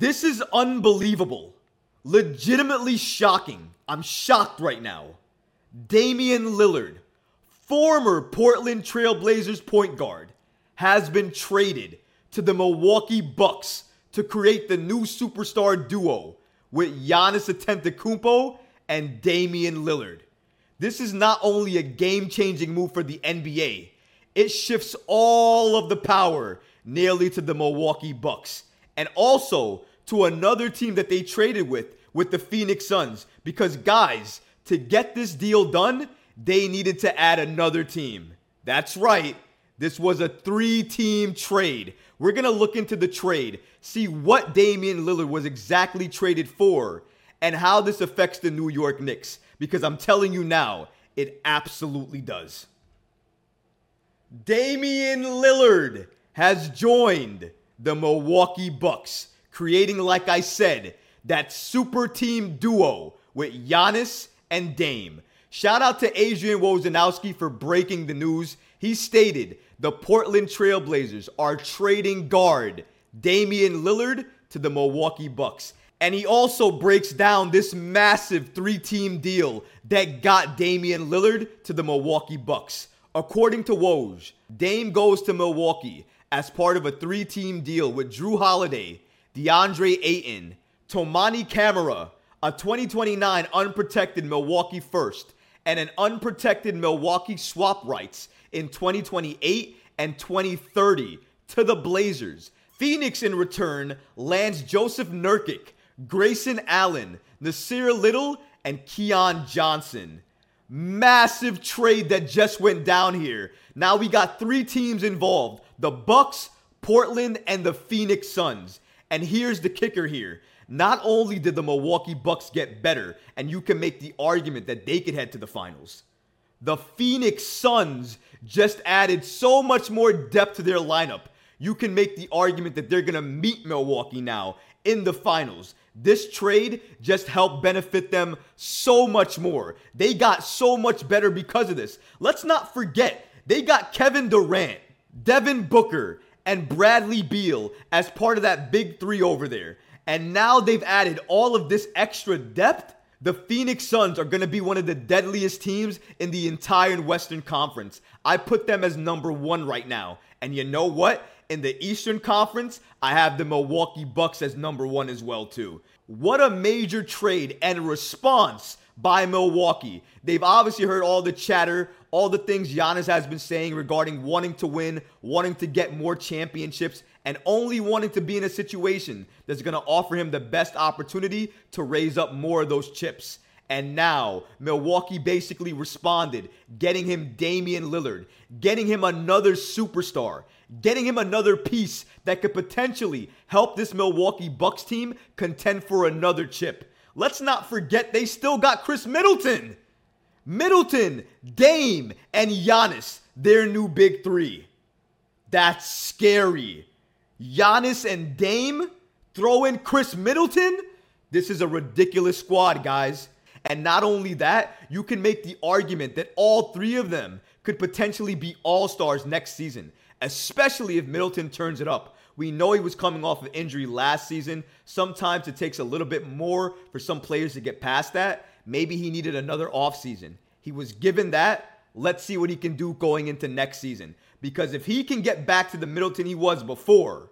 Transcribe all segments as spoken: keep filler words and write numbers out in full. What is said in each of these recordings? This is unbelievable. Legitimately shocking. I'm shocked right now. Damian Lillard, former Portland Trail Blazers point guard, has been traded to the Milwaukee Bucks to create the new superstar duo with Giannis Antetokounmpo and Damian Lillard. This is not only a game-changing move for the N B A, it shifts all of the power nearly to the Milwaukee Bucks, and also to another team that they traded with, with the Phoenix Suns. Because guys, to get this deal done, they needed to add another team. That's right. This was a three-team trade. We're going to look into the trade, see what Damian Lillard was exactly traded for, and how this affects the New York Knicks. Because I'm telling you now, it absolutely does. Damian Lillard has joined the Milwaukee Bucks, creating, like I said, that super team duo with Giannis and Dame. Shout out to Adrian Wojnarowski for breaking the news. He stated the Portland Trail Blazers are trading guard Damian Lillard to the Milwaukee Bucks. And he also breaks down this massive three-team deal that got Damian Lillard to the Milwaukee Bucks. According to Woj, Dame goes to Milwaukee as part of a three-team deal with Drew Holiday, DeAndre Ayton, Tomani Camara, a twenty twenty-nine unprotected Milwaukee first, and an unprotected Milwaukee swap rights in twenty twenty-eight and twenty thirty to the Blazers. Phoenix, in return, lands Joseph Nurkic, Grayson Allen, Nasir Little, and Keon Johnson. Massive trade that just went down here. Now we got three teams involved: the Bucks, Portland, and the Phoenix Suns. And here's the kicker here. Not only did the Milwaukee Bucks get better, and you can make the argument that they could head to the finals, the Phoenix Suns just added so much more depth to their lineup. You can make the argument that they're going to meet Milwaukee now in the finals. This trade just helped benefit them so much more. They got so much better because of this. Let's not forget, they got Kevin Durant, Devin Booker, and Bradley Beal as part of that big three over there. And now they've added all of this extra depth. The Phoenix Suns are going to be one of the deadliest teams in the entire Western Conference. I put them as number one right now. And you know what? In the Eastern Conference, I have the Milwaukee Bucks as number one as well too. What a major trade and response by Milwaukee. They've obviously heard all the chatter, all the things Giannis has been saying regarding wanting to win, wanting to get more championships, and only wanting to be in a situation that's going to offer him the best opportunity to raise up more of those chips. And now, Milwaukee basically responded, getting him Damian Lillard, getting him another superstar, getting him another piece that could potentially help this Milwaukee Bucks team contend for another chip. Let's not forget, they still got Chris Middleton. Middleton, Dame, and Giannis, their new big three. That's scary. Giannis and Dame, throw in Chris Middleton. This is a ridiculous squad, guys. And not only that, you can make the argument that all three of them could potentially be all-stars next season, especially if Middleton turns it up. We know he was coming off of injury last season. Sometimes it takes a little bit more for some players to get past that. Maybe he needed another offseason. He was given that. Let's see what he can do going into next season. Because if he can get back to the Middleton he was before,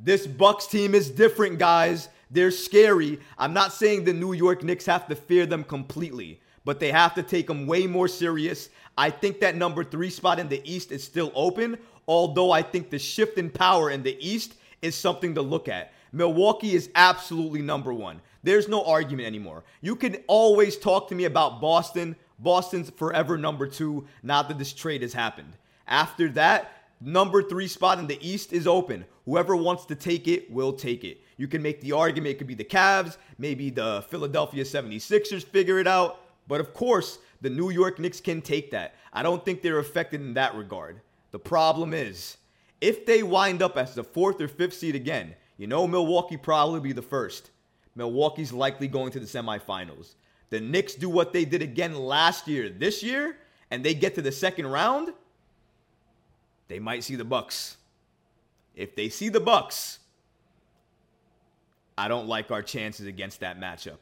this Bucks team is different, guys. They're scary. I'm not saying the New York Knicks have to fear them completely, but they have to take them way more serious. I think that number three spot in the East is still open, although I think the shift in power in the East is something to look at. Milwaukee is absolutely number one. There's no argument anymore. You can always talk to me about Boston. Boston's forever number two, now that this trade has happened. After that, number three spot in the East is open. Whoever wants to take it will take it. You can make the argument it could be the Cavs, maybe the Philadelphia seventy-sixers figure it out. But of course, the New York Knicks can take that. I don't think they're affected in that regard. The problem is, if they wind up as the fourth or fifth seed again, you know Milwaukee probably be the first. Milwaukee's likely going to the semifinals. The Knicks do what they did again last year, this year, and they get to the second round, they might see the Bucks. If they see the Bucks, I don't like our chances against that matchup.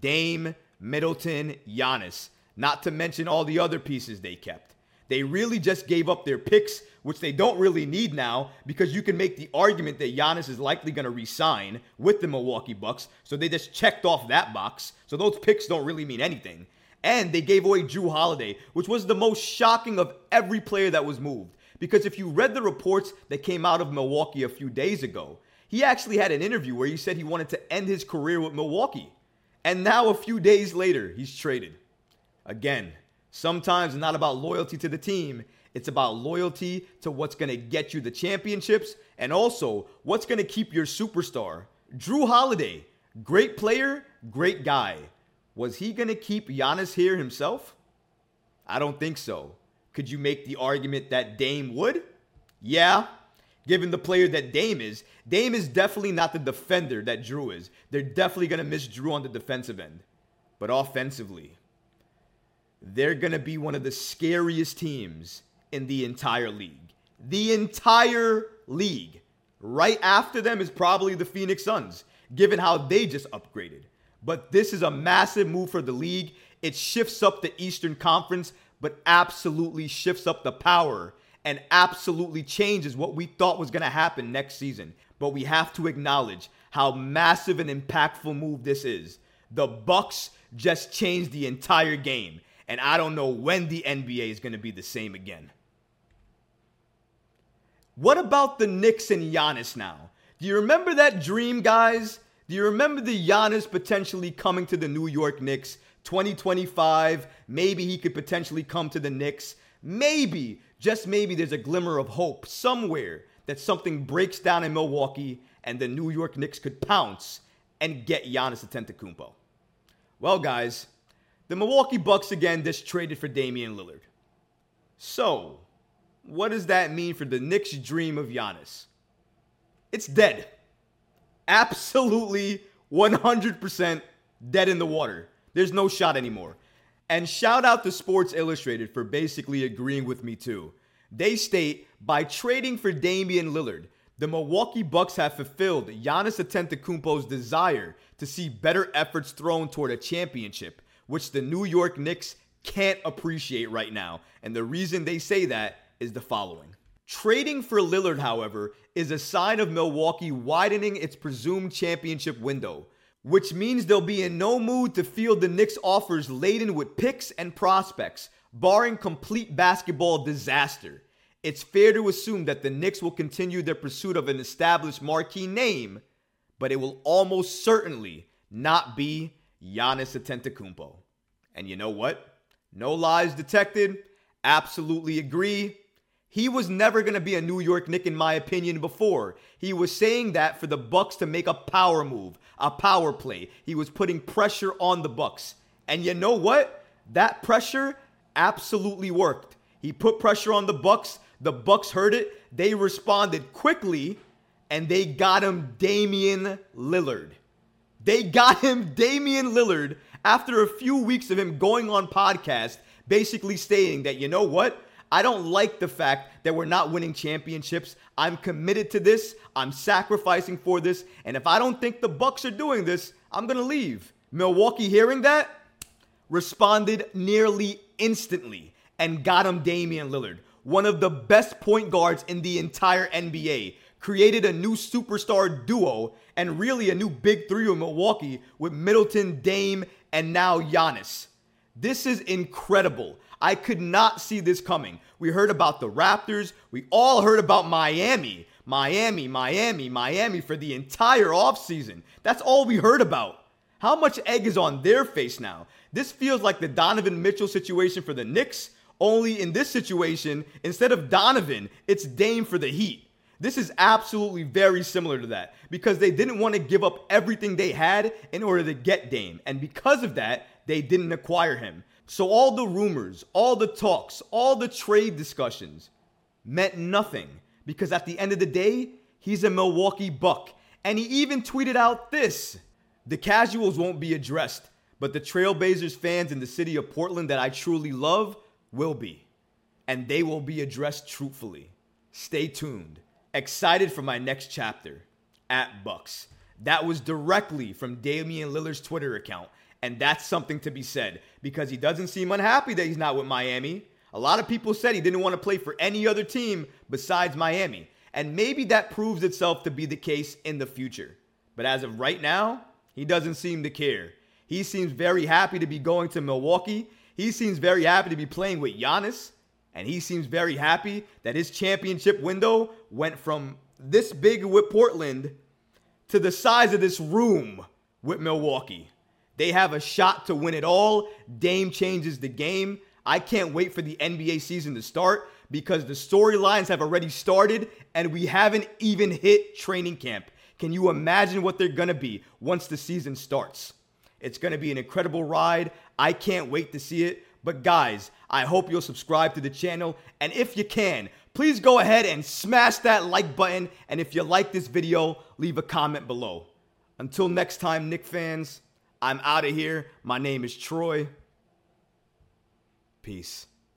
Dame, Middleton, Giannis, not to mention all the other pieces they kept. They really just gave up their picks, which they don't really need now, because you can make the argument that Giannis is likely going to re-sign with the Milwaukee Bucks, so they just checked off that box, so those picks don't really mean anything. And they gave away Drew Holiday, which was the most shocking of every player that was moved. Because if you read the reports that came out of Milwaukee a few days ago, he actually had an interview where he said he wanted to end his career with Milwaukee. And now a few days later, he's traded. Again, sometimes it's not about loyalty to the team. It's about loyalty to what's going to get you the championships and also what's going to keep your superstar. Drew Holiday, great player, great guy. Was he going to keep Giannis here himself? I don't think so. Could you make the argument that Dame would? Yeah, given the player that Dame is. Dame is definitely not the defender that Drew is. They're definitely going to miss Drew on the defensive end. But offensively, they're going to be one of the scariest teams in the entire league. The entire league. Right after them is probably the Phoenix Suns, given how they just upgraded. But this is a massive move for the league. It shifts up the Eastern Conference, but absolutely shifts up the power and absolutely changes what we thought was going to happen next season. But we have to acknowledge how massive and impactful move this is. The Bucks just changed the entire game, and I don't know when the N B A is going to be the same again. What about the Knicks and Giannis now? Do you remember that dream, guys? Do you remember the Giannis potentially coming to the New York Knicks? twenty twenty-five, maybe he could potentially come to the Knicks. Maybe, just maybe there's a glimmer of hope somewhere that something breaks down in Milwaukee and the New York Knicks could pounce and get Giannis Antetokounmpo. Well, guys, the Milwaukee Bucks again just traded for Damian Lillard. So, what does that mean for the Knicks' dream of Giannis? It's dead. Absolutely one hundred percent dead in the water. There's no shot anymore. And shout out to Sports Illustrated for basically agreeing with me too. They state, by trading for Damian Lillard, the Milwaukee Bucks have fulfilled Giannis Antetokounmpo's desire to see better efforts thrown toward a championship, which the New York Knicks can't appreciate right now. And the reason they say that is the following. Trading for Lillard, however, is a sign of Milwaukee widening its presumed championship window, which means they'll be in no mood to field the Knicks' offers laden with picks and prospects, barring complete basketball disaster. It's fair to assume that the Knicks will continue their pursuit of an established marquee name, but it will almost certainly not be Giannis Antetokounmpo. And you know what? No lies detected. Absolutely agree. He was never going to be a New York Knick, in my opinion, before. He was saying that for the Bucks to make a power move, a power play. He was putting pressure on the Bucks. And you know what? That pressure absolutely worked. He put pressure on the Bucks. The Bucks heard it. They responded quickly, and they got him Damian Lillard. They got him Damian Lillard after a few weeks of him going on podcast, basically stating that, you know what? I don't like the fact that we're not winning championships. I'm committed to this. I'm sacrificing for this. And if I don't think the Bucks are doing this, I'm going to leave. Milwaukee, hearing that, responded nearly instantly and got him Damian Lillard, one of the best point guards in the entire N B A, created a new superstar duo and really a new big three in Milwaukee with Middleton, Dame, and now Giannis. This is incredible. I could not see this coming. We heard about the Raptors. We all heard about Miami. Miami, Miami, Miami for the entire offseason. That's all we heard about. How much egg is on their face now? This feels like the Donovan Mitchell situation for the Knicks, only in this situation, instead of Donovan, it's Dame for the Heat. This is absolutely very similar to that because they didn't want to give up everything they had in order to get Dame. And because of that, they didn't acquire him. So all the rumors, all the talks, all the trade discussions meant nothing because at the end of the day, he's a Milwaukee Buck. And he even tweeted out this: the casuals won't be addressed, but the Trailblazers fans in the city of Portland that I truly love will be. And they will be addressed truthfully. Stay tuned. Excited for my next chapter at Bucks. That was directly from Damian Lillard's Twitter account. And that's something to be said because he doesn't seem unhappy that he's not with Miami. A lot of people said he didn't want to play for any other team besides Miami. And maybe that proves itself to be the case in the future. But as of right now, he doesn't seem to care. He seems very happy to be going to Milwaukee. He seems very happy to be playing with Giannis. And he seems very happy that his championship window went from this big with Portland to the size of this room with Milwaukee. They have a shot to win it all. Dame changes the game. I can't wait for the N B A season to start because the storylines have already started and we haven't even hit training camp. Can you imagine what they're going to be once the season starts? It's going to be an incredible ride. I can't wait to see it. But guys, I hope you'll subscribe to the channel. And if you can, please go ahead and smash that like button. And if you like this video, leave a comment below. Until next time, Knick fans, I'm out of here. My name is Troy. Peace.